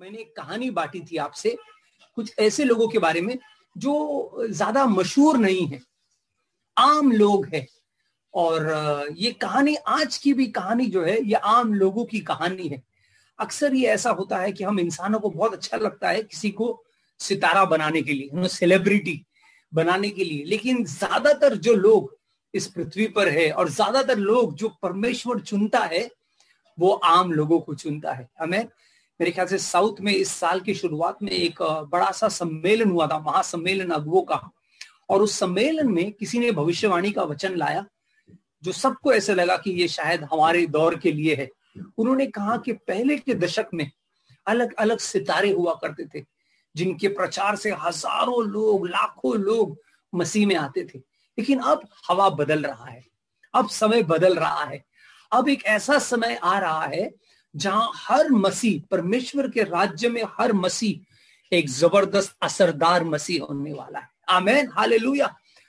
मैंने एक कहानी बांटी थी आपसे कुछ ऐसे लोगों के बारे में जो ज्यादा मशहूर नहीं है, आम लोग हैं। और ये कहानी, आज की भी कहानी जो है ये आम लोगों की कहानी है। अक्सर ये ऐसा होता है कि हम इंसानों को बहुत अच्छा लगता है किसी को सितारा बनाने के लिए, सेलिब्रिटी बनाने के लिए, लेकिन ज्यादातर जो लोग इस पृथ्वी पर है और ज्यादातर लोग जो परमेश्वर चुनता है वो आम लोगों को चुनता है। हमें, मेरे ख्याल से साउथ में इस साल की शुरुआत में एक बड़ा सा सम्मेलन हुआ था, महासम्मेलन अगुवों का, और उस सम्मेलन में किसी ने भविष्यवाणी का वचन लाया जो सबको ऐसे लगा कि ये शायद हमारे दौर के लिए है। उन्होंने कहा कि पहले के दशक में अलग अलग सितारे हुआ करते थे जिनके प्रचार से हजारों लोग, लाखों लोग मसीह में आते थे, लेकिन अब हवा बदल रहा है, अब समय बदल रहा है, अब एक ऐसा समय आ रहा है जहां हर मसीह, परमेश्वर के राज्य में हर मसीह एक जबरदस्त असरदार मसीह होने वाला है। Amen, hallelujah.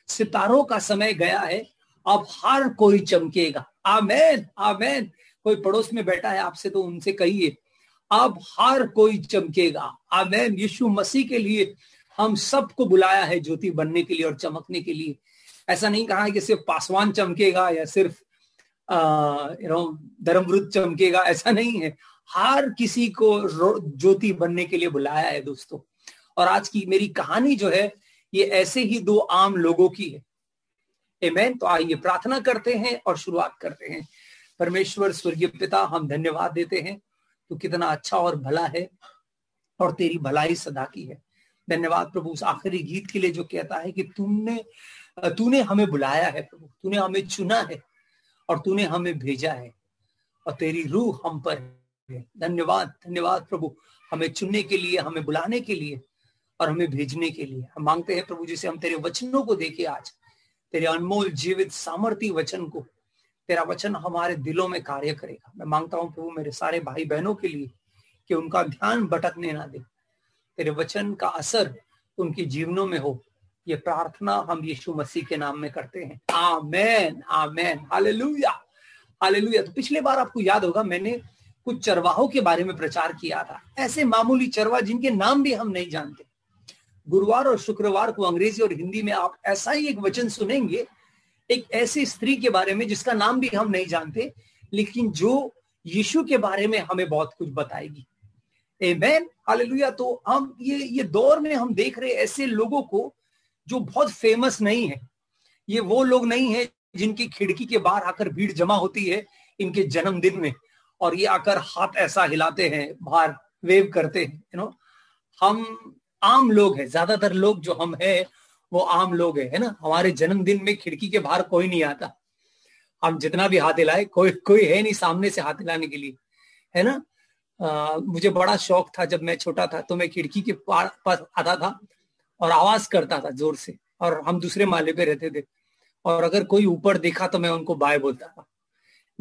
सितारों का समय गया है, अब हर कोई चमकेगा। आमेन, आमेन। कोई पड़ोस में बैठा है आपसे तो उनसे कहिए, अब हर कोई चमकेगा। आमेन। यीशु मसीह के लिए हम सबको बुलाया है ज्योति बनने के लिए और चमकने के लिए। ऐसा नहीं कहा है कि सिर्फ पासवान चमकेगा या सिर्फ धर्मवृत चमकेगा, ऐसा नहीं है। हर किसी को ज्योति बनने के लिए बुलाया है दोस्तों। और आज की मेरी कहानी जो है ये ऐसे ही दो आम लोगों की है। आमेन। तो आइए प्रार्थना करते हैं और शुरुआत करते हैं। परमेश्वर स्वर्गीय पिता, हम धन्यवाद देते हैं तो कितना अच्छा और भला है और तेरी भलाई सदा की है। धन्यवाद प्रभु उस आखिरी गीत के लिए जो कहता है कि तूने हमें बुलाया है प्रभु, तूने हमें चुना है और तूने हमें भेजा है और तेरी रूह हम पर है। धन्यवाद, धन्यवाद प्रभु हमें चुनने के लिए, हमें बुलाने के लिए और हमें भेजने के लिए। हम मांगते हैं प्रभु जिसे हम तेरे वचनों को देके आज तेरे अनमोल जीवित सामर्थी वचन को, तेरा वचन हमारे दिलों में कार्य करेगा। मैं मांगता हूँ प्रभु मेरे सारे भाई बहनों के लिए कि उनका ध्यान भटकने ना दे, तेरे वचन का असर उनके जीवनों में हो। ये प्रार्थना हम यीशु मसीह के नाम में करते हैं। Amen, amen. Hallelujah, hallelujah. तो पिछले बार आपको याद होगा मैंने कुछ चरवाहों के बारे में प्रचार किया था, ऐसे मामूली चरवाह जिनके नाम भी हम नहीं जानते। गुरुवार और शुक्रवार को अंग्रेजी और हिंदी में आप ऐसा ही एक वचन सुनेंगे, एक ऐसी स्त्री के बारे में जिसका नाम भी हम नहीं जानते, लेकिन जो यीशु के बारे में हमें बहुत कुछ बताएगी। Amen, hallelujah. तो हम ये दौर में हम देख रहे ऐसे लोगों को जो बहुत फेमस नहीं है। ये वो लोग नहीं है जिनकी खिड़की के बाहर आकर भीड़ जमा होती है इनके जन्मदिन में और ये आकर हाथ ऐसा हिलाते हैं, बाहर वेव करते हैं। हम आम लोग हैं, ज्यादातर लोग जो हम हैं वो आम लोग हैं, है ना। हमारे जन्मदिन में खिड़की के बाहर कोई नहीं आता, हम जितना भी हाथ हिलाए कोई है नहीं सामने से हाथ हिलाने के लिए, है ना। मुझे बड़ा शौक था जब मैं छोटा था तो मैं खिड़की के पास आता था और आवाज करता था जोर से, और हम दूसरे माले पे रहते थे और अगर कोई ऊपर देखा तो मैं उनको बाय बोलता था।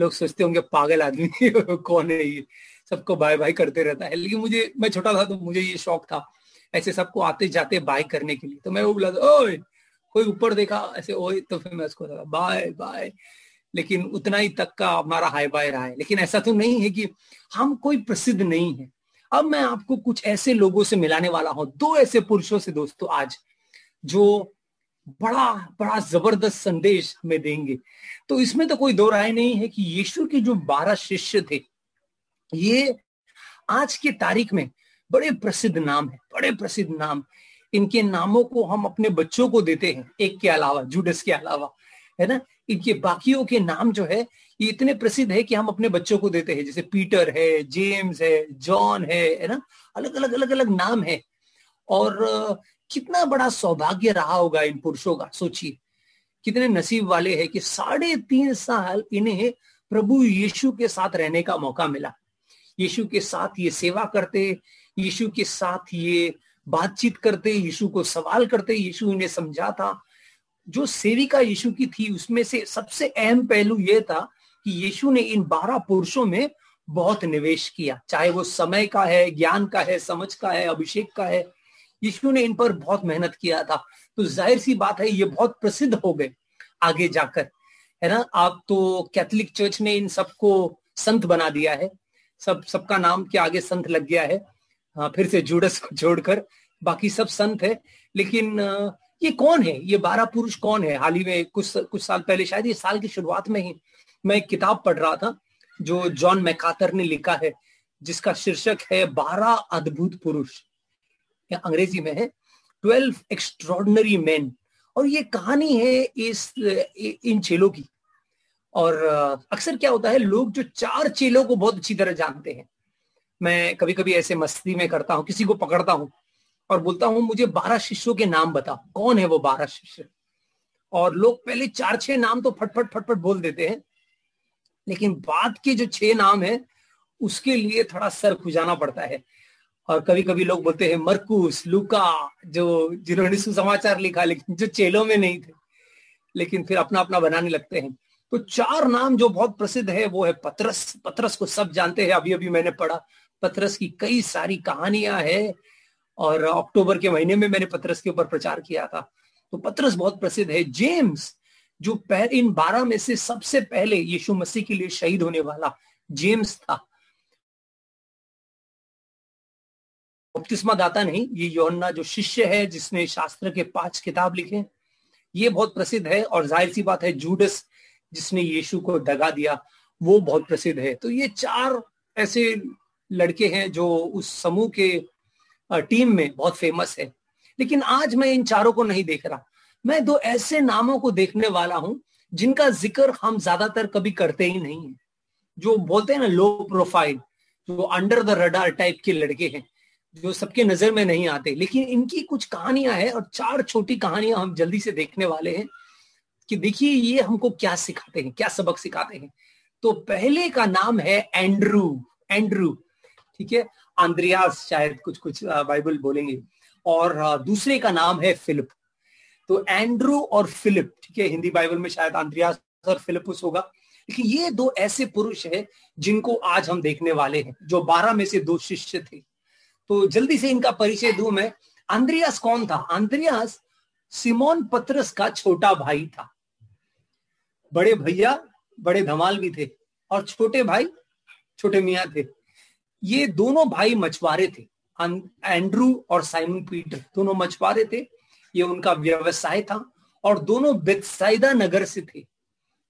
लोग सोचते होंगे पागल आदमी कौन है ये, सबको बाय बाय करते रहता है, लेकिन मैं छोटा था तो मुझे ये शौक था ऐसे सबको आते जाते बाय करने के लिए। तो मैं वो बुलाता, ओए, कोई ऊपर देखा ऐसे ओए, तो फिर मैं उसको बोलता बाय बाय, लेकिन उतना ही तक का हमारा हाय बाय रहा है। लेकिन ऐसा तो नहीं है कि हम कोई प्रसिद्ध नहीं है। अब मैं आपको कुछ ऐसे लोगों से मिलाने वाला हूं, दो ऐसे पुरुषों से दोस्तों आज, जो बड़ा बड़ा जबरदस्त संदेश हमें देंगे। तो इसमें तो कोई दो राय नहीं है कि यीशु के जो 12 शिष्य थे ये आज की तारीख में बड़े प्रसिद्ध नाम है, बड़े प्रसिद्ध नाम। इनके नामों को हम अपने बच्चों को देते हैं, एक के अलावा, जूडस के अलावा, है ना। इनके बाकियों के नाम जो है ये इतने प्रसिद्ध है कि हम अपने बच्चों को देते हैं, जैसे पीटर है, जेम्स है, जॉन है ना। अलग अलग नाम है। और कितना बड़ा सौभाग्य रहा होगा इन पुरुषों का, सोचिए कितने नसीब वाले हैं कि 3.5 साल इन्हें प्रभु यीशु के साथ रहने का मौका मिला। यीशु के साथ ये सेवा करते, यीशु के साथ ये बातचीत करते, यीशु को सवाल करते, यीशु इन्हें समझाता। जो सेविका यीशु की थी उसमें से सबसे अहम पहलू यह था कि यीशु ने इन 12 पुरुषों में बहुत निवेश किया, चाहे वो समय का है, ज्ञान का है, समझ का है, अभिषेक का है। यीशु ने इन पर बहुत मेहनत किया था, तो जाहिर सी बात है ये बहुत प्रसिद्ध हो गए आगे जाकर, है ना। आप तो कैथोलिक चर्च ने इन सबको संत बना दिया है, सबका नाम के आगे संत लग गया है। हाँ, फिर से जूडस को छोड़कर बाकी सब संत है। लेकिन ये कौन है, ये 12 पुरुष कौन है? हाल ही में कुछ साल पहले, शायद ये साल की शुरुआत में ही, मैं एक किताब पढ़ रहा था जो जॉन मैकार्थर ने लिखा है, जिसका शीर्षक है 12 अद्भुत पुरुष, या अंग्रेजी में है 12 एक्स्ट्रॉर्डनरी मेन। और ये कहानी है इन चेलों की। और अक्सर क्या होता है, लोग जो 4 चेलों को बहुत अच्छी तरह जानते हैं, मैं कभी कभी ऐसे मस्ती में करता हूँ, किसी को पकड़ता हूँ और बोलता हूँ मुझे 12 शिष्यों के नाम बताओ, कौन है वो 12 शिष्य। और लोग पहले 4-6 नाम तो फटफट बोल देते हैं, लेकिन बाद के जो 6 नाम है उसके लिए थोड़ा सर खुजाना पड़ता है। और कभी कभी लोग बोलते हैं मरकुस, लुका, जिन्होंने सुसमाचार लिखा लेकिन जो चेलों में नहीं थे, लेकिन फिर अपना अपना बनाने लगते हैं। तो 4 नाम जो बहुत प्रसिद्ध है वो है पतरस। पतरस को सब जानते हैं, अभी मैंने पढ़ा, पतरस की कई सारी कहानियां हैं। और अक्टूबर के महीने में मैंने पतरस के ऊपर प्रचार किया था, तो पतरस बहुत प्रसिद्ध है। जेम्स, जो इन 12 में से सबसे पहले यीशु मसीह के लिए शहीद होने वाला जेम्स था, बपतिस्मा दाता नहीं, ये यूहन्ना जो शिष्य है जिसने शास्त्र के 5 किताब लिखे, ये बहुत प्रसिद्ध है। और जाहिर सी बात है जूडस जिसने यीशु को दगा दिया, वो बहुत प्रसिद्ध है। तो ये 4 ऐसे लड़के हैं जो उस समूह के टीम में बहुत फेमस है। लेकिन आज मैं इन 4 को नहीं देख रहा, मैं 2 ऐसे नामों को देखने वाला हूं जिनका जिक्र हम ज्यादातर कभी करते ही नहीं है, जो बोलते हैं ना लो प्रोफाइल, जो अंडर द रडार टाइप के लड़के हैं, जो सबके नजर में नहीं आते, लेकिन इनकी कुछ कहानियां हैं। और 4 छोटी कहानियां हम जल्दी से देखने वाले हैं कि देखिए ये हमको क्या सिखाते हैं, क्या सबक सिखाते हैं। तो पहले का नाम है एंड्रू, ठीक है, आंद्रियास शायद कुछ बाइबल बोलेंगे। और दूसरे का नाम है फिलिप। तो एंड्रू और फिलिप, ठीक है, हिंदी बाइबल में शायद आंद्रियास और फिलिपुस होगा। लेकिन ये 2 ऐसे पुरुष हैं जिनको आज हम देखने वाले हैं, जो 12 में से 2 शिष्य थे। तो जल्दी से इनका परिचय दूं मैं। आंद्रियास कौन था? आंद्रियास सिमोन पतरस का छोटा भाई था। बड़े भैया बड़े धमाल भी थे और छोटे भाई छोटे मियाँ थे। ये दोनों भाई मछुआरे थे, एंड्रू और साइमन पीटर, दोनों मछुआरे थे, ये उनका व्यवसाय था। और दोनों बेतसाइदा नगर से थे।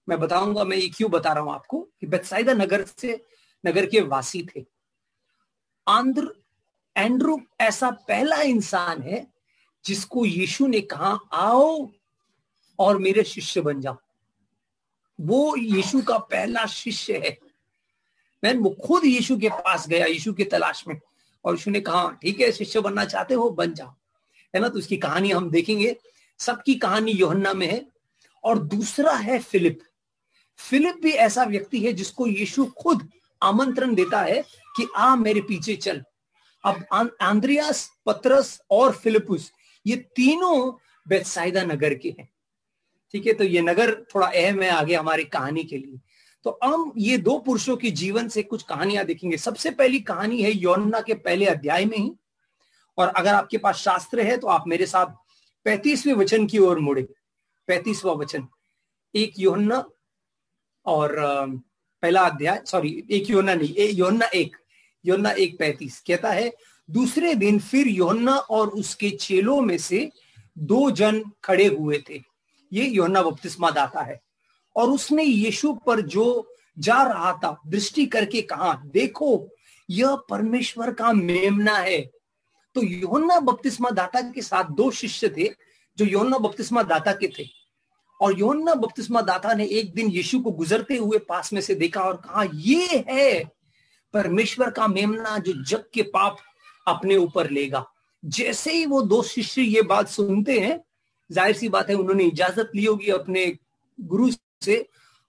मैं बताऊंगा मैं ये क्यों बता रहा हूं आपको कि बेतसाइदा नगर के वासी थे। एंड्रू ऐसा पहला इंसान है जिसको यीशु ने कहा आओ और मेरे शिष्य बन जाओ। वो यीशु का पहला शिष्य है। वो खुद यीशु के पास गया, यीशु की तलाश में, और यीशु ने कहा ठीक है शिष्य बनना चाहते हो बन जाओ, है ना। तो उसकी कहानी हम देखेंगे, सबकी कहानी यूहन्ना में है। और दूसरा है फिलिप। फिलिप भी ऐसा व्यक्ति है जिसको यीशु खुद आमंत्रण देता है कि आ मेरे पीछे चल। अब आंद्रियास, पतरस और फिलिपुस, ये तीनों बेतसाइदा नगर के हैं, ठीक है। तो ये नगर थोड़ा अहम है आगे हमारी कहानी के लिए। तो हम ये 2 पुरुषों के जीवन से कुछ कहानियां देखेंगे। सबसे पहली कहानी है यूहन्ना के पहले अध्याय में ही। और अगर आपके पास शास्त्र है तो आप मेरे साथ 35वें वचन की ओर मुड़े। 35वां वचन, एक यूहन्ना और पहला अध्याय, सॉरी एक यूहन्ना नहीं, यूहन्ना 1 35 कहता है, दूसरे दिन फिर यूहन्ना और उसके चेलों में से 2 जन खड़े हुए थे। ये यूहन्ना बपतिस्मा दाता है। और उसने यीशु पर जो जा रहा था दृष्टि करके कहा, देखो यह परमेश्वर का मेमना है। तो यूहन्ना बपतिस्मा दाता के साथ 2 शिष्य थे जो यूहन्ना बपतिस्मा दाता के थे। और यूहन्ना बपतिस्मा दाता ने एक दिन यीशु को गुजरते हुए पास में से देखा और कहा, ये है परमेश्वर का मेमना जो जग के पाप अपने ऊपर लेगा। जैसे ही वो 2 शिष्य ये बात सुनते हैं, जाहिर सी बात है उन्होंने इजाजत ली होगी अपने गुरु से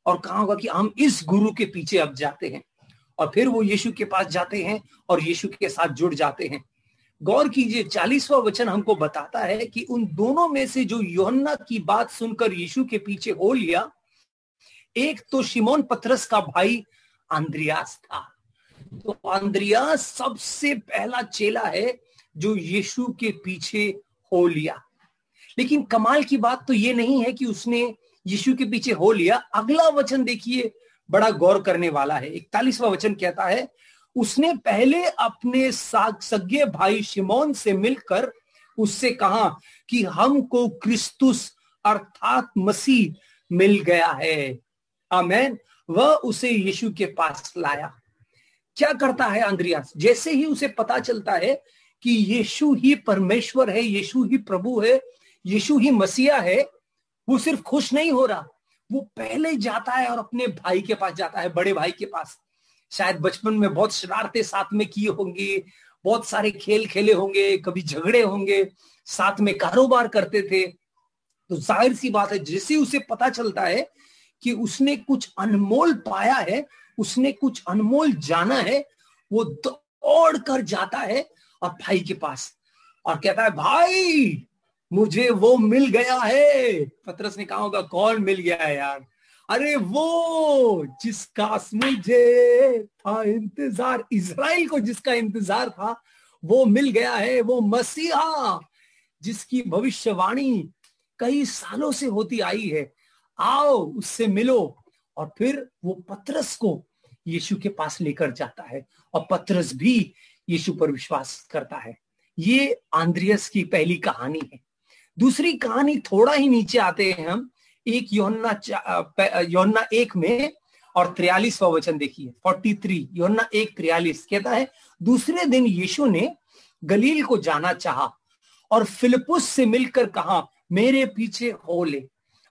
और कहा होगा कि हम इस गुरु के पीछे अब जाते हैं। और फिर वो यीशु के पास जाते हैं और यीशु के साथ जुड़ जाते हैं। गौर कीजिए, 40वां वचन हमको बताता है कि उन दोनों में से जो यूहन्ना की बात सुनकर यीशु के पीछे हो लिया, एक तो शिमोन पतरस का भाई आंद्रियास था। तो आंद्रियास सबसे पहला चेला है जो यीशु के पीछे हो लिया। लेकिन कमाल की बात तो ये नहीं है कि उसने यीशु के पीछे हो लिया। अगला वचन देखिए, बड़ा गौर करने वाला है। 41वां वचन कहता है, उसने पहले अपने सगे भाई शिमोन से मिलकर उससे कहा कि हमको क्रिस्तुस अर्थात मसीह मिल गया है। आमेन। वह उसे यीशु के पास लाया। क्या करता है अंद्रियास? जैसे ही उसे पता चलता है कि यीशु ही परमेश्वर है, यीशु ही प्रभु है, यीशु ही मसीहा है, वो सिर्फ खुश नहीं हो रहा, वो पहले जाता है और अपने भाई के पास जाता है, बड़े भाई के पास। शायद बचपन में बहुत शरारतें साथ में किए होंगे, बहुत सारे खेल खेले होंगे, कभी झगड़े होंगे, साथ में कारोबार करते थे। तो जाहिर सी बात है जैसे उसे पता चलता है कि उसने कुछ अनमोल पाया है, उसने कुछ अनमोल जाना है, वो दौड़ कर जाता है और भाई के पास और कहता है, भाई मुझे वो मिल गया है। पतरस ने कहा होगा, कौन मिल गया है यार? अरे वो जिसका मुझे था इंतजार, इजराइल को जिसका इंतजार था वो मिल गया है, वो मसीहा जिसकी भविष्यवाणी कई सालों से होती आई है, आओ उससे मिलो। और फिर वो पतरस को यीशु के पास लेकर जाता है और पतरस भी यीशु पर विश्वास करता है। ये आंद्रियास की पहली कहानी है। दूसरी कहानी थोड़ा ही नीचे आते हैं हम, एक योहन्ना 1 में और 43वां वचन देखिए। 43 योहन्ना 1:43 कहता है, दूसरे दिन यीशु ने गलील को जाना चाहा और फिलिपुस से मिलकर कहा, मेरे पीछे हो ले।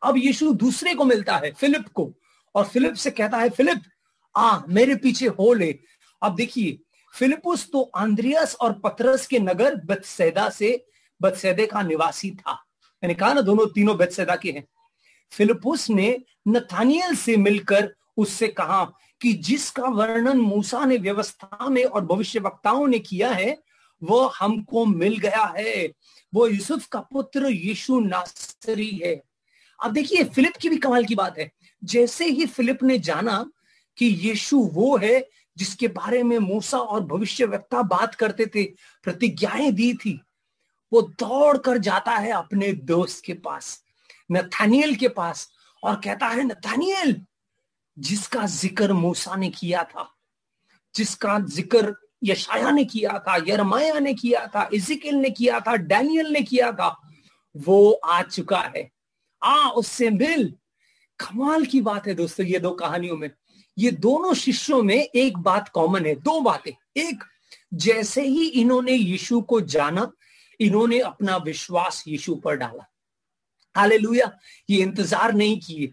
अब यीशु दूसरे को मिलता है, फिलिप को, और फिलिप से कहता है, फिलिप आ मेरे पीछे हो ले। अब देखिए, फिलिपुस तो आंद्रियास और पतरस के नगर बेथसैदा से, बेथसैदा का निवासी था, यानी कहा ना दोनों तीनों बेथसैदा के हैं। फिलिपुस ने नथानियल से मिलकर उससे कहा कि जिसका वर्णन मूसा ने व्यवस्था में और भविष्यवक्ताओं ने किया है वह हमको मिल गया है, वो यूसुफ का पुत्र यीशु नासरी है। अब देखिए, फिलिप की भी कमाल की बात है। जैसे ही फिलिप ने जाना कि यीशु वो है जिसके बारे में मूसा और भविष्यवक्ता बात करते थे, प्रतिज्ञाएं दी थी, वो दौड़ कर जाता है अपने दोस्त के पास, नथानियल के पास, और कहता है, नथानियल, जिसका जिक्र मूसा ने किया था, जिसका जिक्र यशाया ने किया था, यरमाया ने किया था, इज़िकेल ने किया था, डैनियल ने किया था, वो आ चुका है, आ उससे मिल। कमाल की बात है दोस्तों, ये दो कहानियों में, ये दोनों शिष्यों में एक बात कॉमन है, दो बातें। एक, जैसे ही इन्होंने यीशु को जाना, इन्होंने अपना विश्वास यीशु पर डाला। हालेलुया। ये इंतजार नहीं किए,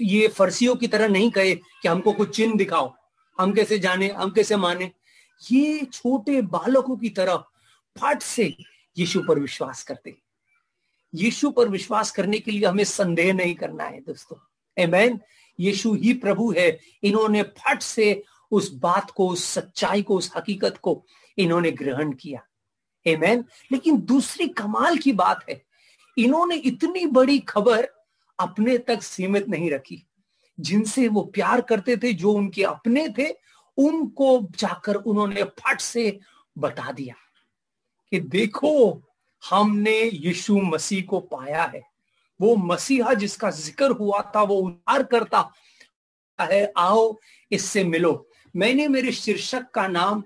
ये फरीसियों की तरह नहीं कहे कि हमको कुछ चिन्ह दिखाओ, हम कैसे जाने, हम कैसे माने। ये छोटे बालकों की तरह फट से यीशु पर विश्वास करते। यीशु पर विश्वास करने के लिए हमें संदेह नहीं करना है दोस्तों। आमीन। यीशु ही प्रभु है। इन्होंने फट से उस बात को, उस सच्चाई को, उस हकीकत को इन्होंने ग्रहण किया। आमीन। लेकिन दूसरी कमाल की बात है, इन्होंने इतनी बड़ी खबर अपने तक सीमित नहीं रखी। जिनसे वो प्यार करते थे, जो उनके अपने थे, उनको जाकर उन्होंने फट से बता दिया कि देखो हमने यीशु मसीह को पाया है, वो मसीहा जिसका जिक्र हुआ था, वो उद्धार करता है, आओ इससे मिलो। मैंने मेरे शीर्षक का नाम,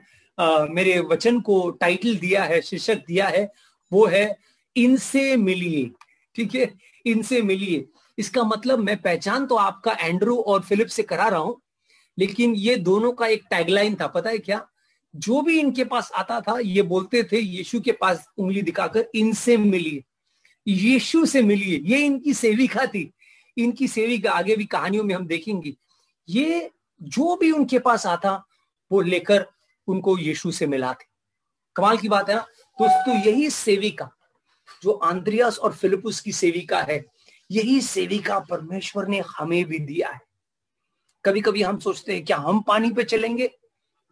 मेरे वचन को टाइटल दिया है, शीर्षक दिया है, वो है इनसे मिलिए। ठीक है, इनसे मिलिए। इसका मतलब, मैं पहचान तो आपका एंड्रू और फिलिप से करा रहा हूं, लेकिन ये दोनों का एक टैगलाइन था, पता है क्या? जो भी इनके पास आता था ये बोलते थे, यीशु के पास उंगली दिखाकर, इनसे मिलिए, यीशु से मिलिए। ये इनकी सेविका थी। इनकी सेविका आगे भी कहानियों में हम देखेंगे। ये जो भी उनके पास आता वो लेकर उनको यीशु से मिलाते। कमाल की बात है ना दोस्तों। यही सेविका जो आंद्रियास और फिलिपुस की सेविका है, यही सेविका परमेश्वर ने हमें भी दिया है। कभी कभी हम सोचते हैं, क्या हम पानी पे चलेंगे?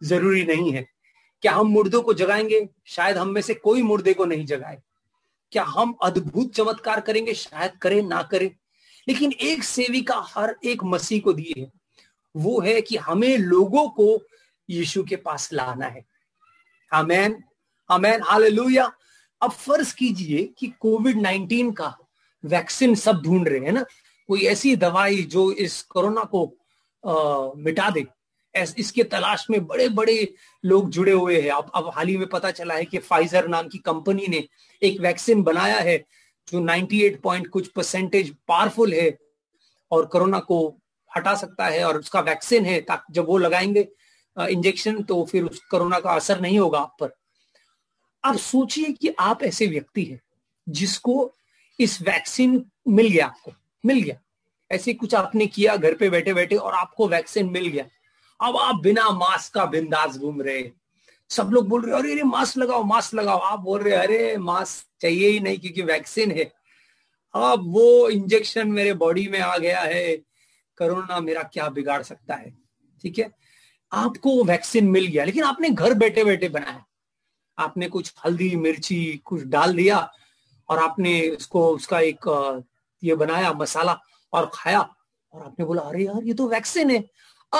जरूरी नहीं है। क्या हम मुर्दों को जगाएंगे? शायद हम में से कोई मुर्दे को नहीं जगाए। क्या हम अद्भुत चमत्कार करेंगे? शायद करें, ना करें। लेकिन एक सेविका हर एक मसीह को दी है, वो है कि हमें लोगों को यीशु के पास लाना है। Amen, amen, hallelujah. अब फर्ज कीजिए कि कोविड-19 का वैक्सीन सब ढूंढ रहे हैं ना, कोई ऐसी दवाई जो इस कोरोना को मिटा दे, इसके तलाश में बड़े बड़े लोग जुड़े हुए हैं। अब हाल ही में पता चला है कि फाइजर नाम की कंपनी ने एक वैक्सीन बनाया है जो 98% कुछ % पावरफुल है और कोरोना को हटा सकता है, और उसका वैक्सीन है ताकि जब वो लगाएंगे इंजेक्शन तो फिर उस कोरोना का असर नहीं होगा आप पर। आप सोचिए कि आप ऐसे व्यक्ति हैं जिसको इस वैक्सीन मिल गया, आपको मिल गया, ऐसे कुछ आपने किया घर पे बैठे बैठे और आपको वैक्सीन मिल गया। अब आप बिना मास्क का बिंदास घूम रहे, सब लोग बोल रहे अरे मास्क लगाओ मास्क लगाओ, आप बोल रहे अरे मास्क चाहिए ही नहीं क्योंकि वैक्सीन है। अब वो इंजेक्शन मेरे बॉडी में आ गया है, कोरोना मेरा क्या बिगाड़ सकता है। ठीक है, आपको वैक्सीन मिल गया लेकिन आपने घर बैठे बैठे बनाया, आपने कुछ हल्दी मिर्ची कुछ डाल दिया और आपने उसको उसका एक ये बनाया मसाला और खाया और आपने बोला अरे यार ये तो वैक्सीन है।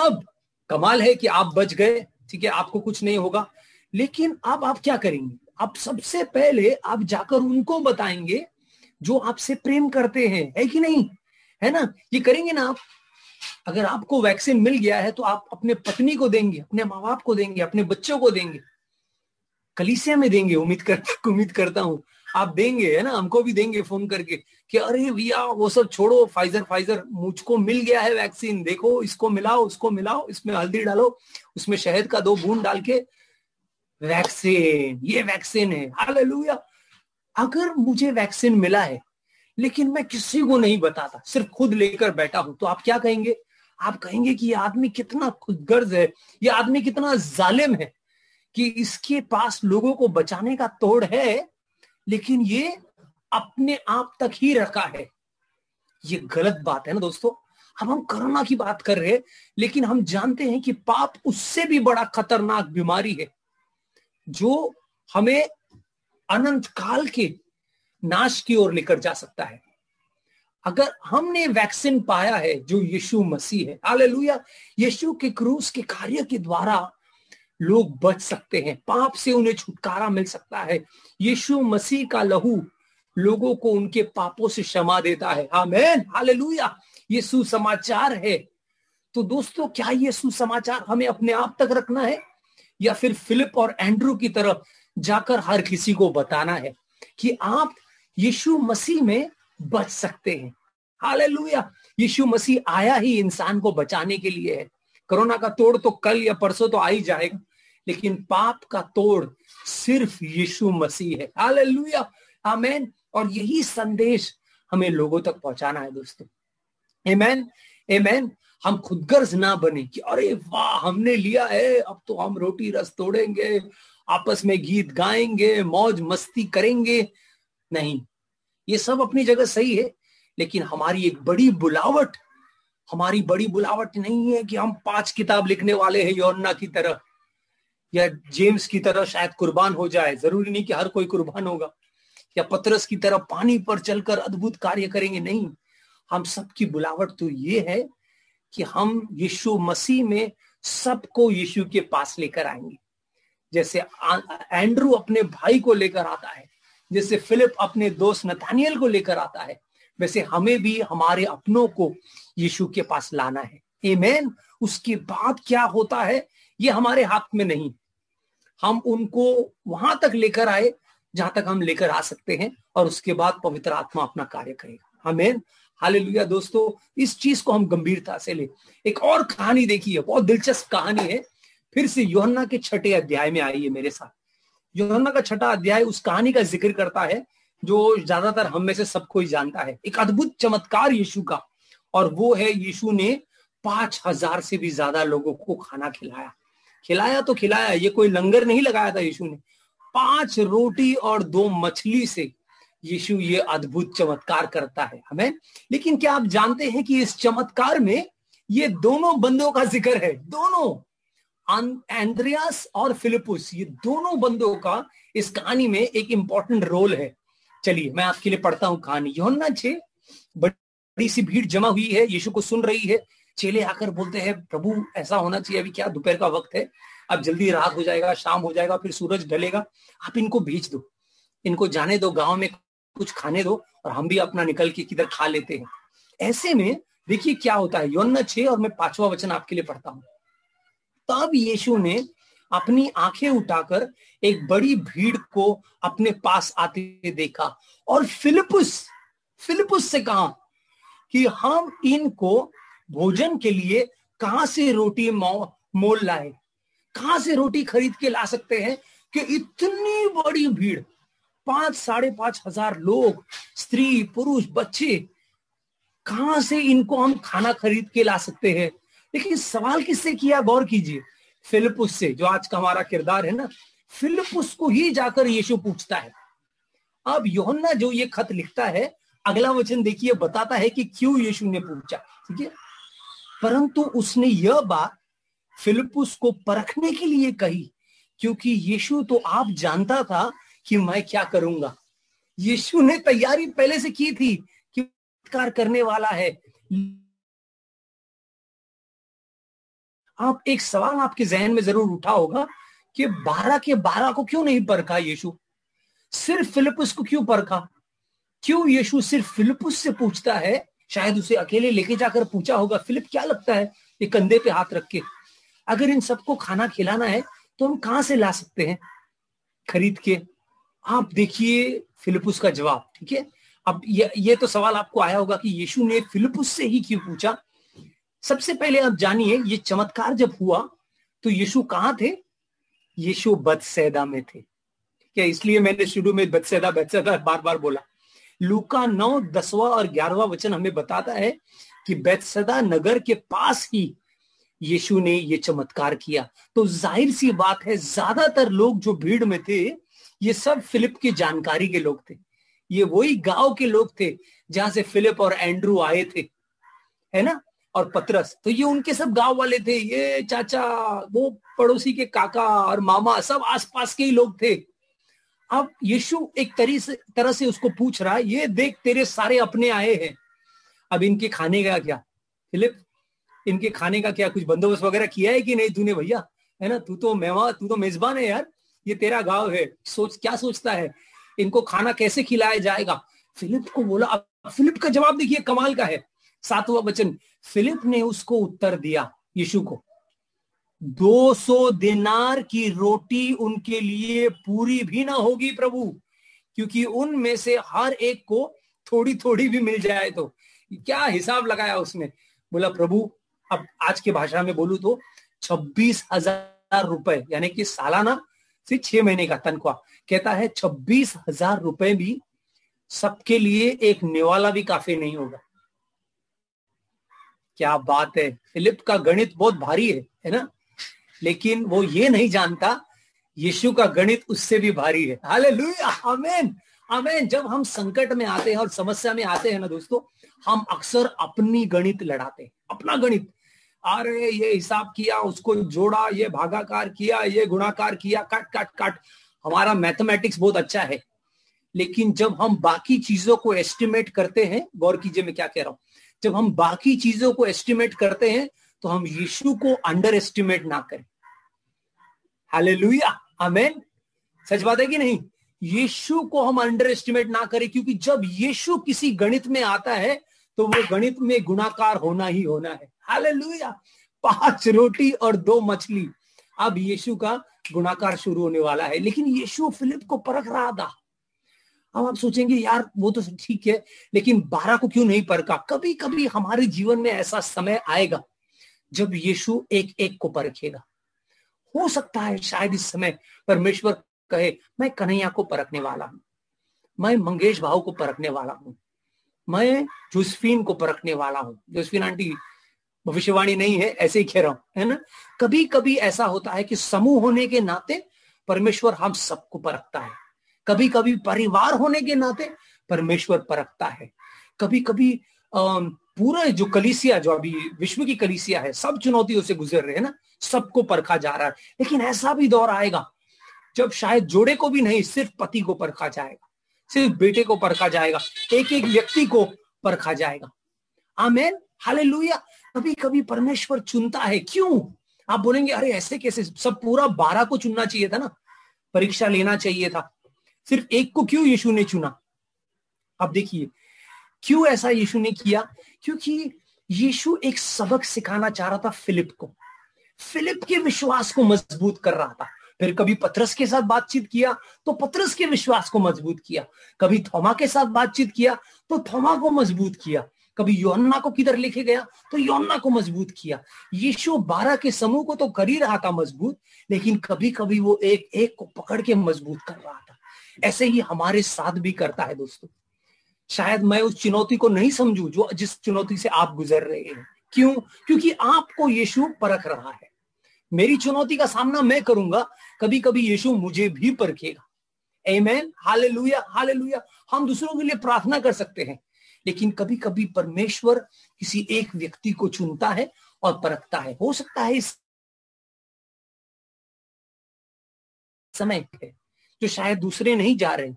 अब कमाल है कि आप बच गए, ठीक है, आपको कुछ नहीं होगा। लेकिन अब आप क्या करेंगे? आप सबसे पहले आप जाकर उनको बताएंगे जो आपसे प्रेम करते हैं, है कि नहीं, है ना, ये करेंगे ना आप। अगर आपको वैक्सीन मिल गया है तो आप अपने पत्नी को देंगे, अपने माँ बाप को देंगे, अपने बच्चों को देंगे, कलीसिया में देंगे, उम्मीद करता हूँ आप देंगे, है ना, हमको भी देंगे फोन करके कि अरे भैया वो सब छोड़ो, फाइजर मुझको मिल गया है वैक्सीन, देखो इसको मिलाओ उसको मिलाओ, इसमें हल्दी डालो उसमें शहद का 2 बूंद डाल के वैक्सीन, ये वैक्सीन है। हालेलुया। अगर मुझे वैक्सीन मिला है लेकिन मैं किसी को नहीं बताता, सिर्फ खुद लेकर बैठा हूं, तो आप क्या कहेंगे? आप कहेंगे कि ये आदमी कितना खुदगर्ज है, ये आदमी कितना जालिम है कि इसके पास लोगों को बचाने का तोड़ है लेकिन ये अपने आप तक ही रखा है। ये गलत बात है ना दोस्तों। अब हम कोरोना की बात कर रहे हैं लेकिन हम जानते हैं कि पाप उससे भी बड़ा खतरनाक बीमारी है जो हमें अनंत काल के नाश की ओर लेकर जा सकता है। अगर हमने वैक्सीन पाया है जो यीशु मसीह है, हालेलुया, यीशु के क्रूस के कार्य के द्वारा लोग बच सकते हैं, पाप से उन्हें छुटकारा मिल सकता है। यीशु मसीह का लहू लोगों को उनके पापों से क्षमा देता है। आमेन, हालेलुया, ये सुसमाचार है। तो दोस्तों क्या ये सुसमाचार हमें अपने आप तक रखना है या फिर फिलिप और एंड्रू की तरफ जाकर हर किसी को बताना है कि आप यीशु मसीह में बच सकते हैं? हालेलुया, यीशु मसीह आया ही इंसान को बचाने के लिए है। कोरोना का तोड़ तो कल या परसों तो आ ही जाएगा लेकिन पाप का तोड़ सिर्फ यीशु मसीह है। Hallelujah, amen. और यही संदेश हमें लोगों तक पहुंचाना है दोस्तों। आमेन, आमेन। हम खुदगर्ज ना बने कि अरे वाह हमने लिया है अब तो हम रोटी रस तोड़ेंगे, आपस में गीत गाएंगे, मौज मस्ती करेंगे। नहीं, ये सब अपनी जगह सही है लेकिन हमारी बड़ी बुलावट नहीं है कि हम 5 किताब लिखने वाले हैं योन्ना की तरह या जेम्स की तरह शायद कुर्बान हो जाए। जरूरी नहीं कि हर कोई कुर्बान होगा, या पतरस की तरह पानी पर चलकर अद्भुत कार्य करेंगे। नहीं, हम सबकी बुलावट तो ये है कि हम यीशु मसीह में सबको यीशु के पास लेकर आएंगे। जैसे एंड्रू अपने भाई को लेकर आता है, जैसे फिलिप अपने दोस्त नतानियल को लेकर आता है, वैसे हमें भी हमारे अपनों को यीशु के पास लाना है। आमेन। उसके बाद क्या होता है ये हमारे हाथ में नहीं, हम उनको वहां तक लेकर आए जहां तक हम लेकर आ सकते हैं और उसके बाद पवित्र आत्मा अपना कार्य करेगा। Amen, hallelujah. दोस्तों इस चीज को हम गंभीरता से ले। एक और कहानी देखिए, बहुत दिलचस्प कहानी है, फिर से यूहन्ना के 6 अध्याय में आई है मेरे साथ। यूहन्ना का 6 अध्याय उस कहानी का जिक्र करता है जो ज्यादातर हम में से सबको ही जानता है, एक अद्भुत चमत्कार यीशु का, और वो है यीशु ने 5000 से भी ज्यादा लोगों को खाना खिलाया। ये कोई लंगर नहीं लगाया था यीशु ने, 5 रोटी और 2 मछली से यीशु ये अद्भुत चमत्कार करता है। हमें लेकिन क्या आप जानते हैं कि इस चमत्कार में ये दोनों बंदों का जिक्र है, दोनों एंड्रियास और फिलिपुस, ये दोनों बंदों का इस कहानी में एक इंपॉर्टेंट रोल है। चलिए मैं आपके लिए पढ़ता हूं कहानी। यूहन्ना 6, बड़ी सी भीड़ जमा हुई है, यीशु को सुन रही है। चेले आकर बोलते हैं प्रभु ऐसा होना चाहिए, अभी क्या दोपहर का वक्त है, अब जल्दी रात हो जाएगा, शाम हो जाएगा, फिर सूरज ढलेगा, आप इनको भेज दो, इनको जाने दो, गांव में कुछ खाने दो और हम भी अपना निकल के किधर खा लेते हैं। ऐसे में देखिए क्या होता है। यूहन्ना 6 और मैं 5वां वचन आपके लिए पढ़ता हूँ। तब यीशु ने अपनी आंखें उठाकर एक बड़ी भीड़ को अपने पास आते देखा और फिलिपुस से कहा कि हम इनको भोजन के लिए कहां से रोटी मोल लाए, कहां से रोटी खरीद के ला सकते हैं कि इतनी बड़ी भीड़, 5,500 लोग, स्त्री पुरुष बच्चे, कहां से इनको हम खाना खरीद के ला सकते हैं। लेकिन सवाल किससे किया, गौर कीजिए, फिलिपुस से, जो आज का हमारा किरदार है ना, फिलिपुस को ही जाकर यीशु पूछता है। अब यूहन्ना जो ये खत लिखता है, अगला वचन देखिए, बताता है कि क्यों यीशु ने पूछा, ठीक है। परंतु उसने यह बात फिलिपुस को परखने के लिए कही, क्योंकि यीशु तो आप जानता था कि मैं क्या करूंगा। यीशु ने तैयारी पहले से की थी कि चमत्कार करने वाला है। आप एक सवाल आपके जहन में जरूर उठा होगा कि 12 के 12 को क्यों नहीं परखा यीशु, सिर्फ फिलिपुस को क्यों परखा, क्यों यीशु सिर्फ फिलिपुस से पूछता है। शायद उसे अकेले लेके जाकर पूछा होगा, फिलिप क्या लगता है, ये कंधे पे हाथ रख के, अगर इन सबको खाना खिलाना है तो हम कहां से ला सकते हैं खरीद के। आप देखिए फिलिपुस का जवाब, ठीक है। अब ये तो सवाल आपको आया होगा कि यीशु ने फिलिपुस से ही क्यों पूछा। सबसे पहले आप जानिए, ये चमत्कार जब हुआ तो यीशु कहाँ थे, यीशु बतसैदा में थे, ठीक है। इसलिए मैंने शुरू में बतसैदा बतसैदा बार बार बोला। लूका 9:10 और 11 वचन हमें बताता है कि बैतसैदा नगर के पास ही यीशु ने ये चमत्कार किया। तो जाहिर सी बात है, ज्यादातर लोग जो भीड़ में थे ये सब फिलिप की जानकारी के लोग थे। ये वही गांव के लोग थे जहां से फिलिप और एंड्रू आए थे, है ना, और पतरस, तो ये उनके सब गांव वाले थे। ये चाचा, वो पड़ोसी के काका और मामा, सब आसपास के ही लोग थे। अब यीशु एक तरह से उसको पूछ रहा है, ये देख तेरे सारे अपने आए हैं, अब इनके खाने का क्या, फिलिप इनके खाने का क्या, कुछ बंदोबस्त वगैरह किया है कि नहीं तूने भैया, है ना, तू तो मेजबान है यार, ये तेरा गाँव है, क्या सोचता है, इनको खाना कैसे खिलाया जाएगा, फिलिप को बोला। अब फिलिप का जवाब देखिए, कमाल का है, 7वां वचन, फिलिप ने उसको उत्तर दिया, यीशु को, 200 दिनार की रोटी उनके लिए पूरी भी ना होगी प्रभु, क्योंकि उनमें से हर एक को थोड़ी थोड़ी भी मिल जाए तो। क्या हिसाब लगाया उसने, बोला प्रभु, अब आज की भाषा में बोलू तो 26,000 रुपए, यानी कि सालाना से 6 महीने का तनख्वाह, कहता है 26,000 रुपए भी सबके लिए एक निवाला भी काफी नहीं होगा। क्या बात है, फिलिप का गणित बहुत भारी है ना, लेकिन वो ये नहीं जानता यीशु का गणित उससे भी भारी है। Hallelujah, amen amen. जब हम संकट में आते हैं और समस्या में आते हैं ना दोस्तों, हम अक्सर अपनी गणित लड़ाते हैं, अपना गणित, अरे ये हिसाब किया, उसको जोड़ा, ये भागाकार किया, ये गुणाकार किया, काट काट काट। हमारा मैथमेटिक्स बहुत अच्छा है, लेकिन जब हम बाकी चीजों को एस्टिमेट करते हैं, गौर कीजिए मैं क्या कह रहा हूं, जब हम बाकी चीजों को एस्टिमेट करते हैं तो हम यीशु को अंडर एस्टिमेट ना करें। हालेलुया, आमेन। सच बात है कि नहीं, यीशु को हम अंडर एस्टिमेट ना करें, क्योंकि जब यीशु किसी गणित में आता है तो वो गणित में गुणाकार होना ही होना है। हालेलुया, 5 रोटी और 2 मछली, अब यीशु का गुणाकार शुरू होने वाला है। लेकिन यीशु फिलिप को परख रहा था। अब आप सोचेंगे यार वो तो ठीक है, लेकिन 12 को क्यों नहीं परखा। कभी कभी हमारे जीवन में ऐसा समय आएगा जब यीशु एक एक को परखेगा। हो सकता है शायद इस समय परमेश्वर कहे, मैं कन्हैया को परखने वाला हूं, मैं मंगेश भाव को परखने वाला हूँ, मैं जोसफीन को परखने वाला हूँ। जोसफीन आंटी, भविष्यवाणी नहीं है, ऐसे ही कह रहा हूँ, है ना। कभी कभी ऐसा होता है कि समूह होने के नाते परमेश्वर हम सबको परखता है। कभी कभी परिवार होने के नाते परमेश्वर परखता है। कभी कभी पूरा जो कलीसिया, जो अभी विश्व की कलीसिया है, सब चुनौतियों से गुजर रहे हैं ना, सबको परखा जा रहा है। लेकिन ऐसा भी दौर आएगा जब शायद जोड़े को भी नहीं, सिर्फ पति को परखा जाएगा, सिर्फ बेटे को परखा जाएगा, एक एक व्यक्ति को परखा जाएगा। Amen, hallelujah. कभी कभी परमेश्वर चुनता है। क्यों? आप बोलेंगे अरे ऐसे कैसे, सब पूरा 12 को चुनना चाहिए था ना, परीक्षा लेना चाहिए था, सिर्फ एक को क्यों यीशु ने चुना। अब देखिए क्यों ऐसा यीशु ने किया, क्योंकि यीशु एक सबक सिखाना चाह रहा था फिलिप को। फिलिप के विश्वास को मजबूत कर रहा था। फिर कभी पतरस के साथ बातचीत किया तो पतरस के विश्वास को मजबूत किया, कभी थोमा के साथ बातचीत किया तो थोमा को मजबूत किया, कभी योन्ना को किधर लेके गया तो योन्ना को मजबूत किया। यीशु 12 के समूह को तो कर ही रहा था मजबूत, लेकिन कभी कभी वो एक एक को पकड़ के मजबूत कर रहा था। ऐसे ही हमारे साथ भी करता है दोस्तों। शायद मैं उस चुनौती को नहीं समझू जो जिस चुनौती से आप गुजर रहे हैं। क्यों? क्योंकि आपको यीशु परख रहा है। मेरी चुनौती का सामना मैं करूंगा, कभी कभी यीशु मुझे भी परखेगा। आमीन, हालेलुया, हालेलुया। हम दूसरों के लिए प्रार्थना कर सकते हैं, लेकिन कभी कभी परमेश्वर किसी एक व्यक्ति को चुनता है और परखता है। हो सकता है इस समय है जो शायद दूसरे नहीं जा रहे,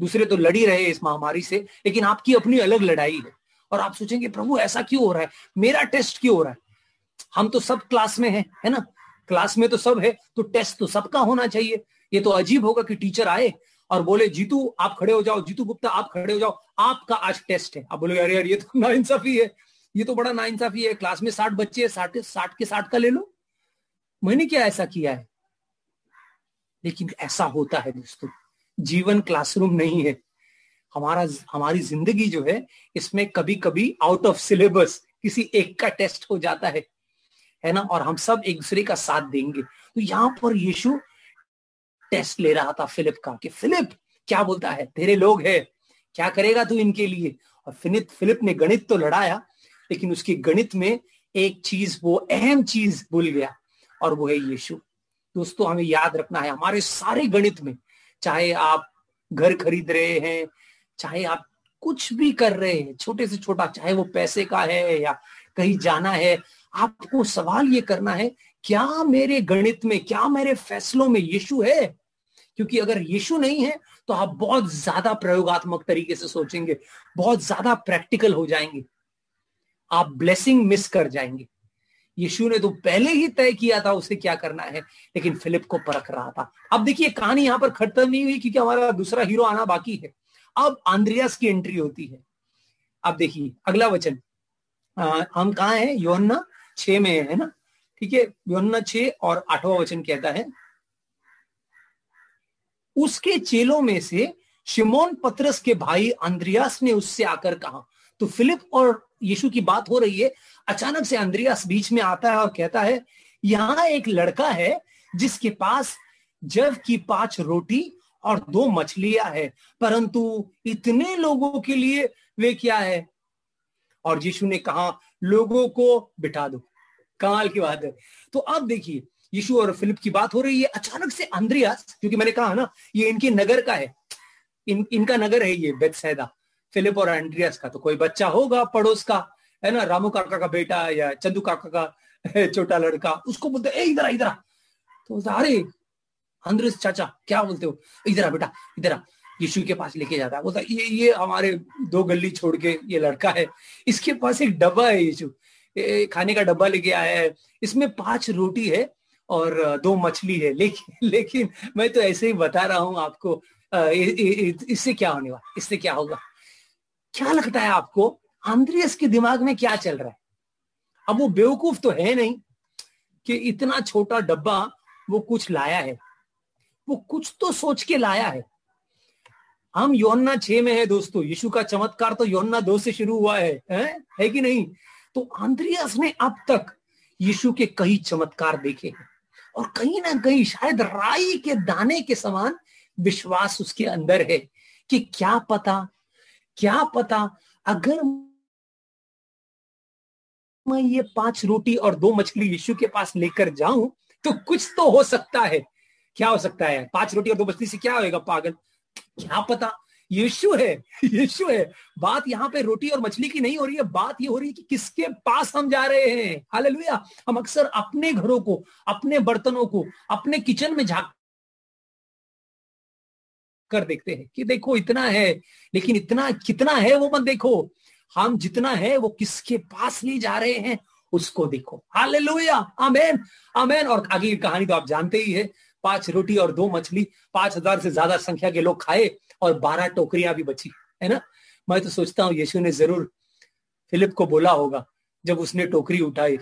दूसरे तो लड़ी रहे इस महामारी से, लेकिन आपकी अपनी अलग लड़ाई है। और आप सोचेंगे प्रभु ऐसा क्यों हो रहा है, मेरा टेस्ट क्यों हो रहा है? हम तो सब क्लास में हैं, है ना, क्लास में तो सब है, तो टेस्ट तो सबका होना चाहिए। ये तो अजीब होगा कि टीचर आए और बोले जीतू आप खड़े हो जाओ, जीतू गुप्ता आप खड़े हो जाओ, आपका आज टेस्ट है। आप बोले अरे यार ये तो नाइंसाफी है, ये तो बड़ा नाइंसाफी है। क्लास में 60 बच्चे, 60 के 60 का ले लो, मैंने क्या ऐसा किया है? लेकिन ऐसा होता है दोस्तों, जीवन क्लासरूम नहीं है। हमारी जिंदगी जो है इसमें कभी कभी आउट ऑफ सिलेबस किसी एक का टेस्ट हो जाता है ना, और हम सब एक दूसरे का साथ देंगे। तो यहाँ पर यीशु टेस्ट ले रहा था फिलिप का कि फिलिप क्या बोलता है, तेरे लोग है, क्या करेगा तू इनके लिए? और फिलिप ने गणित तो लड़ाया, लेकिन उसके गणित में एक चीज, वो अहम चीज भूल गया, और वो है यीशु। दोस्तों हमें याद रखना है, हमारे सारे गणित में, चाहे आप घर खरीद रहे हैं, चाहे आप कुछ भी कर रहे हैं, छोटे से छोटा, चाहे वो पैसे का है या कहीं जाना है, आपको सवाल ये करना है क्या मेरे गणित में, क्या मेरे फैसलों में यीशु है? क्योंकि अगर यीशु नहीं है तो आप बहुत ज्यादा प्रयोगात्मक तरीके से सोचेंगे, बहुत ज्यादा प्रैक्टिकल हो जाएंगे, आप ब्लेसिंग मिस कर जाएंगे। यीशु ने तो पहले ही तय किया था उसे क्या करना है, लेकिन फिलिप को परख रहा था। अब देखिए कहानी यहाँ पर खत्म नहीं हुई क्योंकि हमारा दूसरा हीरो आना बाकी है। अब आंद्रियास की एंट्री होती है। अब देखिए अगला वचन, हम कहाँ हैं? यूहन्ना 6 में है ना, ठीक है, यूहन्ना 6 और 8वां वचन कहता है, उसके चेलों में से शिमोन पतरस के भाई आंद्रियास ने उससे आकर कहा। तो फिलिप और यीशु की बात हो रही है, अचानक से आंद्रियास बीच में आता है और कहता है यहाँ एक लड़का है जिसके पास जव की 5 रोटी और 2 मछलियां है, परंतु इतने लोगों के लिए वे क्या है? और यीशु ने कहा लोगों को बिठा दो। कमाल की बात है। तो आप देखिए यीशु और फिलिप की बात हो रही है, अचानक से आंद्रियास, क्योंकि मैंने कहा ना ये इनके नगर का है, इनका नगर है ये बेथसैदा, फिलिप और आंद्रियास का। तो कोई बच्चा होगा पड़ोस का, है ना, रामू काका का बेटा या चंदू काका का छोटा लड़का, उसको बोलते ए इधर इधर, तो अरे आंद्रियास चाचा क्या बोलते हो, इधर आ बेटा इधर आ। यीशु के पास लेके जाता है, बोलता ये हमारे 2 गली छोड़ के ये लड़का है, इसके पास एक डब्बा है, यीशु खाने का डब्बा लेके आया है, इसमें 5 रोटी है और 2 मछली है, लेकिन मैं तो ऐसे ही बता रहा हूं आपको, इससे क्या होने वाला, इससे क्या होगा? क्या लगता है आपको आंद्रियास के दिमाग में क्या चल रहा है? अब वो बेवकूफ तो है नहीं कि इतना छोटा डब्बा वो कुछ लाया है, वो कुछ तो सोच के लाया है। हम यूहन्ना 6 में है दोस्तों, यीशु का चमत्कार तो यूहन्ना 2 से शुरू हुआ है कि नहीं? तो आंद्रियास ने अब तक यीशु के कई चमत्कार देखे हैं, और कहीं ना कहीं शायद राई के दाने के समान विश्वास उसके अंदर है कि क्या पता अगर मैं ये 5 रोटी और 2 मछली यीशु के पास लेकर जाऊं तो कुछ तो हो सकता है। क्या हो सकता है? 5 रोटी और 2 मछली से क्या होएगा पागल? क्या पता, यीशु है। बात यहाँ पे रोटी और मछली की नहीं हो रही है, बात ये हो रही है कि किसके पास हम जा रहे हैं। हालेलुया। हम अक्सर अपने घरों को, अपने बर्तनों को, अपने किचन में झांक कर देखते हैं कि देखो इतना है, लेकिन इतना कितना है वो मत देखो, हम जितना है वो किसके पास ले जा रहे हैं उसको देखो। Hallelujah, amen, amen. और आगे की कहानी तो आप जानते ही है, 5 रोटी और 2 मछली 5000 से ज्यादा संख्या के लोग खाए और 12 टोकरियां भी बची, है ना। मैं तो सोचता हूँ यीशु ने जरूर फिलिप को बोला होगा जब उसने टोकरी उठाई,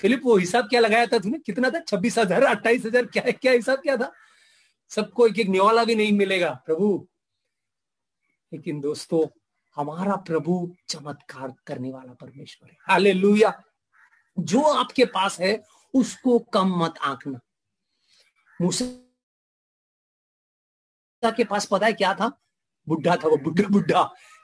फिलिप वो हिसाब क्या लगाया था तूने, कितना था? 26,000 28,000 क्या हिसाब क्या था? सबको एक एक निवाला भी नहीं मिलेगा प्रभु। लेकिन दोस्तों हमारा प्रभु चमत्कार करने वाला परमेश्वर है। हालेलुया। जो आपके पास है उसको कम मत आंकना। मूसा के पास पता है क्या था? बुढ़ा था वो, बुढ़ा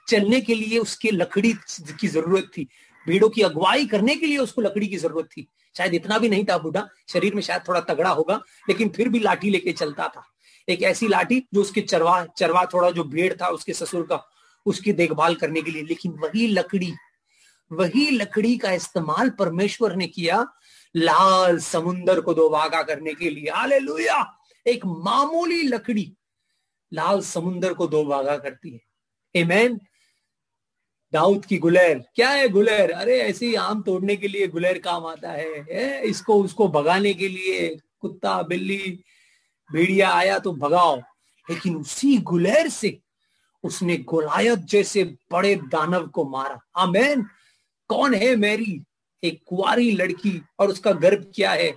चलने के लिए उसकी लकड़ी की जरूरत थी, भेड़ों की अगुवाई करने के लिए उसको लकड़ी की जरूरत थी। शायद इतना भी नहीं था बुढ़ा, शरीर में शायद थोड़ा तगड़ा होगा, लेकिन फिर भी लाठी लेके चलता था, एक ऐसी लाठी जो उसके चरवा थोड़ा जो भेड़ था उसके ससुर का, उसकी देखभाल करने के लिए। लेकिन वही लकड़ी का इस्तेमाल परमेश्वर ने किया लाल समुंदर को दोभागा करने के लिए। हालेलुया। एक मामूली लकड़ी लाल समुंदर को दोभागा करती है। आमीन। दाऊद की गुलेर, क्या है गुलेर? अरे ऐसी आम तोड़ने के लिए गुलेर काम आता है, इसको उसको भगाने के लिए। कुत्ता बिल्ली भेड़िया आया तो भगाओ। लेकिन उसी गुलेर से उसने गोलायत जैसे बड़े दानव को मारा। आमीन। कौन है मैरी? एक कुंवारी लड़की, और उसका गर्भ क्या है?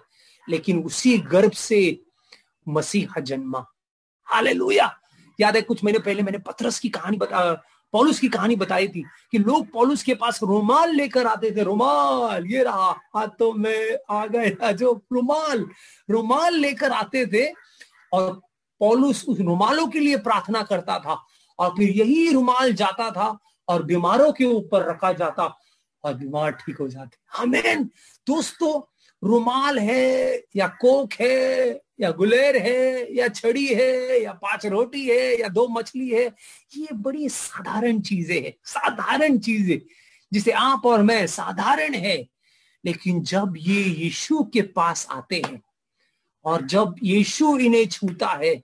लेकिन उसी गर्भ से मसीहा जन्मा। हालेलुया। याद है कुछ महीने पहले मैंने पौलुस की कहानी बताई थी कि लोग पौलुस के पास रुमाल लेकर आते थे। रुमाल, ये रहा, हाथों में आ गया जो रुमाल लेकर आते थे, और पौलुस उस रुमालों के लिए प्रार्थना करता था, और फिर यही रुमाल जाता था और बीमारों के ऊपर रखा जाता और बीमार ठीक हो जाते। आमीन। दोस्तों रुमाल है या कोक है या गुलेर है या छड़ी है या 5 रोटी है या 2 मछली है, ये बड़ी साधारण चीजें हैं। साधारण चीजें जिसे आप और मैं, साधारण है। लेकिन जब ये यीशु के पास आते हैं और जब यीशु इन्हें छूता है,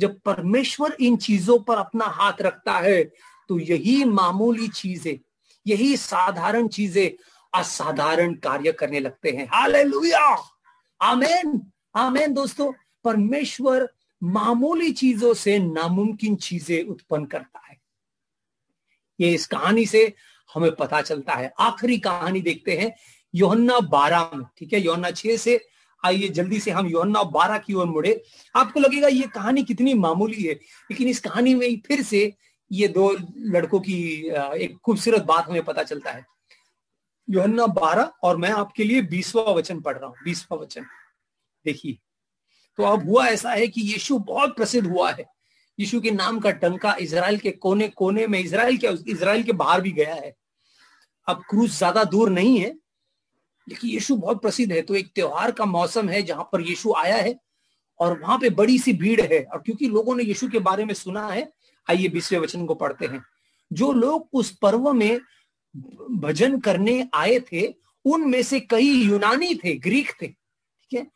जब परमेश्वर इन चीजों पर अपना हाथ रखता है, तो यही मामूली चीजें, यही साधारण चीजें असाधारण कार्य करने लगते हैं। हालेलुया। आमीन। आमीन। दोस्तों परमेश्वर मामूली चीजों से नामुमकिन चीजें उत्पन्न करता है। ये इस कहानी से हमें पता चलता है। आखिरी कहानी देखते हैं यूहन्ना 12 में, ठीक है, यूहन्ना 6 से। आइए जल्दी से हम यूहन्ना 12 की ओर मुड़े। आपको लगेगा ये कहानी कितनी मामूली है, लेकिन इस कहानी में फिर से ये 2 लड़कों की एक खूबसूरत बात हमें पता चलता है। यूहन्ना 12 और मैं आपके लिए 20वां वचन पढ़ रहा हूँ। 20वां वचन देखिए। तो अब हुआ ऐसा है कि यीशु बहुत प्रसिद्ध हुआ है। यीशु के नाम का डंका इजराइल के कोने कोने में, इजराइल के बाहर भी गया है। अब क्रूस ज्यादा दूर नहीं है, लेकिन यीशु बहुत प्रसिद्ध है। तो एक त्योहार का मौसम है जहां पर यीशु आया है, और वहां पे बड़ी सी भीड़ है, और क्योंकि लोगों ने यीशु के बारे में सुना है। आइए 20वें वचन को पढ़ते हैं। जो लोग उस पर्व में भजन करने आए थे उनमें से कई यूनानी थे, ग्रीक थे, ठीक है।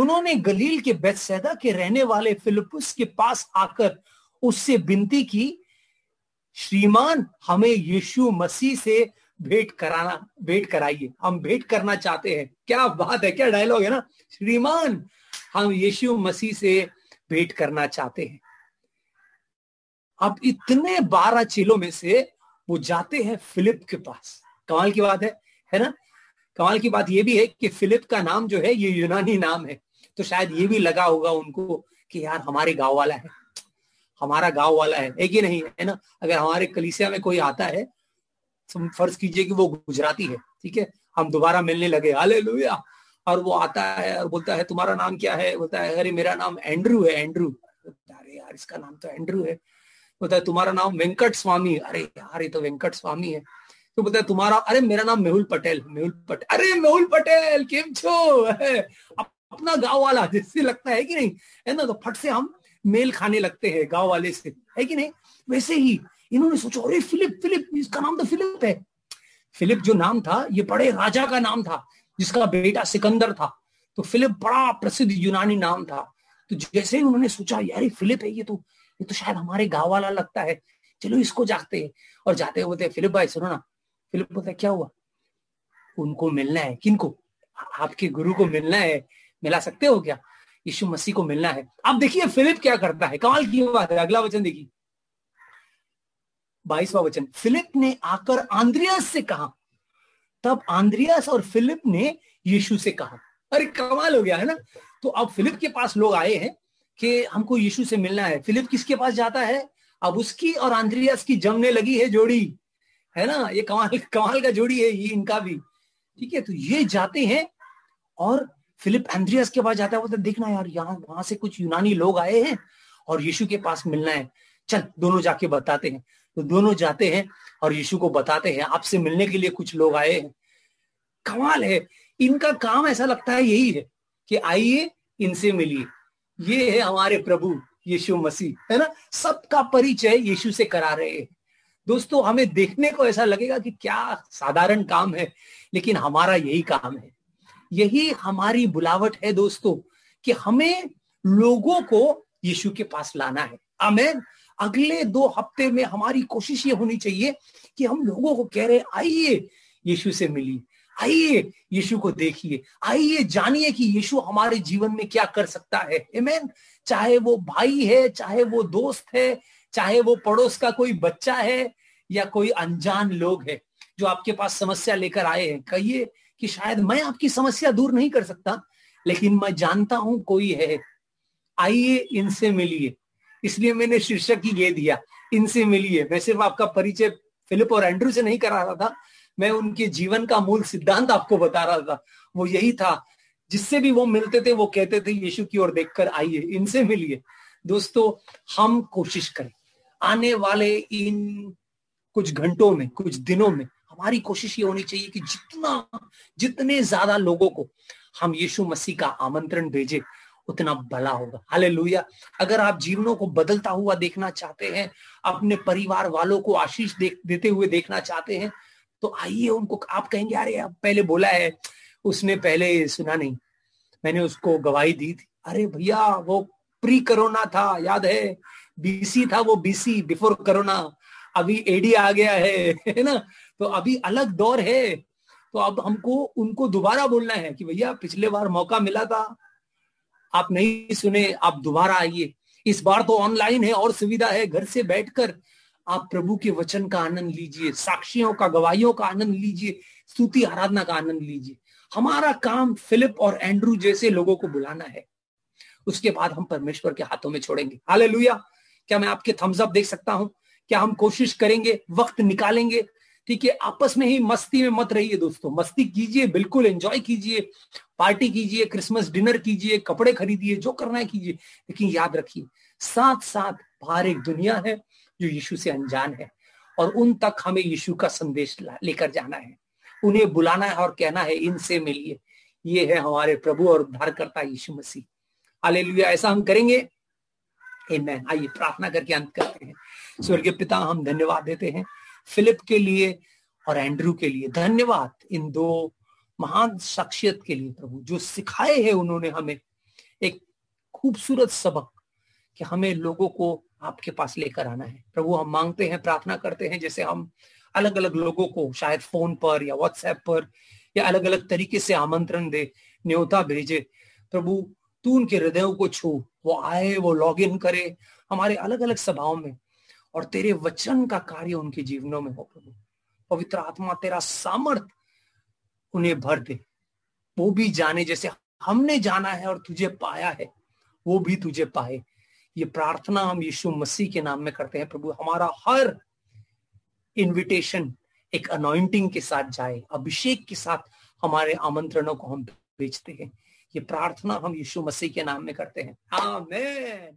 उन्होंने गलील के बैतसैदा के रहने वाले फिलिप्पुस के पास आकर उससे विनती की, श्रीमान हमें यीशु मसीह से भेंट कराइए, हम भेंट करना चाहते हैं। क्या बात है, क्या डायलॉग है ना। श्रीमान हम यीशु मसीह से भेंट करना चाहते हैं। अब इतने 12 चेलों में से वो जाते हैं फिलिप के पास। कमाल की बात है ना। कमाल की बात ये भी है कि फिलिप का नाम जो है ये यूनानी नाम है, तो शायद ये भी लगा होगा उनको कि यार हमारे गांव वाला है, हमारा गांव वाला है, एक ही नहीं है ना। अगर हमारे कलीसिया में कोई आता है, फर्ज कीजिए कि वो गुजराती है, ठीक है, हम दोबारा मिलने लगे, हालेलुया, और वो आता है और बोलता है तुम्हारा नाम क्या है? बोलता है अरे मेरा नाम एंड्रू है। एंड्रू, अरे यार इसका नाम तो एंड्रू है। बोलता है तुम्हारा नाम वेंकट स्वामी, अरे यार ये तो वेंकट स्वामी है। तो बोलता है तुम्हारा, अरे मेरा नाम मेहुल पटेल, अरे मेहुल पटेल केम छो, अपना गांव वाला जिससे लगता है कि नहीं, है ना। तो फट से हम मेल खाने लगते हैं गांव वाले से, है कि नहीं। वैसे ही इन्होंने सोचा अरे फिलिप, इसका नाम तो फिलिप है। फिलिप जो नाम था ये बड़े राजा का नाम था जिसका बेटा सिकंदर था। तो फिलिप बड़ा प्रसिद्ध यूनानी नाम था। तो जैसे ही उन्होंने सोचा यार फिलिप है ये तो शायद हमारे गांव वाला लगता है, चलो इसको जाते हैं। और जाते हुए बोलते हैं फिलिप भाई सुनो ना। फिलिप बोलता है क्या हुआ? उनको मिलना है। किनको? आपके गुरु को मिलना है। मिला सकते हो क्या? यीशु मसीह को मिलना है। आप देखिए फिलिप क्या करता है, कमाल की बात है। अगला वचन देखिए, 22वां वचन। फिलिप ने आकर आंद्रियास से कहा, तब आंद्रियास और फिलिप ने यीशु से कहा, अरे कमाल हो गया है ना। तो अब फिलिप के पास लोग आए हैं कि हमको यीशु से मिलना है। फिलिप किसके पास जाता है? अब उसकी और आंद्रियास की जमने लगी है जोड़ी, है ना। ये कमाल का जोड़ी है ये इनका भी, ठीक है। तो ये जाते हैं और फिलिप एंड्रियास के पास जाता है। बोलता, देखना यार, यहाँ वहां से कुछ यूनानी लोग आए हैं और यीशु के पास मिलना है, चल दोनों जाके बताते हैं। तो दोनों जाते हैं और यीशु को बताते हैं, आपसे मिलने के लिए कुछ लोग आए हैं। कमाल है, इनका काम ऐसा लगता है यही है कि आइए इनसे मिलिए। ये है हमारे प्रभु यीशु मसीह, है ना। सबका परिचय यीशु से करा रहे हैं। दोस्तों, हमें देखने को ऐसा लगेगा कि क्या साधारण काम है, लेकिन हमारा यही काम है, यही हमारी बुलावट है दोस्तों, कि हमें लोगों को यीशु के पास लाना है। आमेन। अगले 2 हफ्ते में हमारी कोशिश ये होनी चाहिए कि हम लोगों को कह रहे हैं, आइए यीशु से मिलिए, आइए यीशु को देखिए, आइए जानिए कि यीशु हमारे जीवन में क्या कर सकता है। आमेन। चाहे वो भाई है, चाहे वो दोस्त है, चाहे वो पड़ोस का कोई बच्चा है, या कोई अनजान लोग है जो आपके पास समस्या लेकर आए हैं। कहिए कि शायद मैं आपकी समस्या दूर नहीं कर सकता, लेकिन मैं जानता हूं कोई है, आइए इनसे मिलिए। इसलिए मैंने शीर्षक ही ये दिया, इनसे मिलिए। मैं सिर्फ आपका परिचय फिलिप और एंड्रू से नहीं करा रहा था, मैं उनके जीवन का मूल सिद्धांत आपको बता रहा था। वो यही था, जिससे भी वो मिलते थे वो कहते थे, यीशु की ओर देखकर आइए, इनसे मिलिए। दोस्तों, हम कोशिश करें आने वाले इन कुछ घंटों में, कुछ दिनों में हमारी कोशिश ये होनी चाहिए कि जितने ज्यादा लोगों को हम यीशु मसीह का आमंत्रण भेजे, उतना भला होगा। हालेलुया। अगर आप जीवनों को बदलता हुआ देखना चाहते हैं, अपने परिवार वालों को आशीष देते हुए देखना चाहते हैं, तो आइए उनको। आप कहेंगे, अरे आप पहले बोला है, उसने पहले सुना नहीं, मैंने उसको गवाही दी थी। अरे भैया, वो प्री कोरोना था, याद है, बीसी था वो, बीसी बिफोर कोरोना। अभी एडी आ गया है ना, तो अभी अलग दौर है। तो अब हमको उनको दोबारा बोलना है कि भैया पिछले बार मौका मिला था, आप नहीं सुने, आप दोबारा आइए। इस बार तो ऑनलाइन है और सुविधा है, घर से बैठकर आप प्रभु के वचन का आनंद लीजिए, साक्षियों का, गवाहियों का आनंद लीजिए, स्तुति आराधना का आनंद लीजिए। हमारा काम फिलिप और एंड्रू जैसे लोगों को बुलाना है, उसके बाद हम परमेश्वर के हाथों में छोड़ेंगे। हालेलुया। क्या मैं आपके थम्स अप देख सकता हूं? क्या हम कोशिश करेंगे, वक्त निकालेंगे? ठीक है, आपस में ही मस्ती में मत रहिए दोस्तों। मस्ती कीजिए, बिल्कुल एंजॉय कीजिए, पार्टी कीजिए, क्रिसमस डिनर कीजिए, कपड़े खरीदिए, जो करना है कीजिए, लेकिन याद रखिए साथ साथ बाहर एक दुनिया है जो यीशु से अनजान है, और उन तक हमें यीशु का संदेश लेकर जाना है, उन्हें बुलाना है और कहना है, इनसे मिलिए। ये है हमारे प्रभु और उद्धारकर्ता यीशु मसीह। हालेलुया। ऐसा हम करेंगे। आमीन। आइए प्रार्थना करके अंत करते हैं। स्वर्गीय पिता, हम धन्यवाद देते हैं फिलिप के लिए और एंड्रू के लिए। धन्यवाद इन 2 महान शख्सियत के लिए प्रभु, जो सिखाए हैं उन्होंने हमें एक खूबसूरत सबक, कि हमें लोगों को आपके पास लेकर आना है। प्रभु, हम मांगते हैं, प्रार्थना करते हैं, जैसे हम अलग अलग लोगों को शायद फोन पर या व्हाट्सएप पर या अलग अलग तरीके से आमंत्रण दे, न्योता भेजे। प्रभु, तू उनके हृदयों को छू, वो आए, वो लॉग इन करे हमारे अलग अलग सभाओं में, और तेरे वचन का कार्य उनके जीवनों में हो। प्रभु, पवित्र आत्मा तेरा सामर्थ उन्हें भर दे, वो भी जाने जैसे हमने जाना है और तुझे पाया है, वो भी तुझे पाए। ये प्रार्थना हम यीशु मसीह के नाम में करते हैं। प्रभु, हमारा हर इनविटेशन एक अनॉइंटिंग के साथ जाए, अभिषेक के साथ हमारे आमंत्रणों को हम भेजते हैं। ये प्रार्थना हम यीशु मसीह के नाम में करते हैं। आमीन।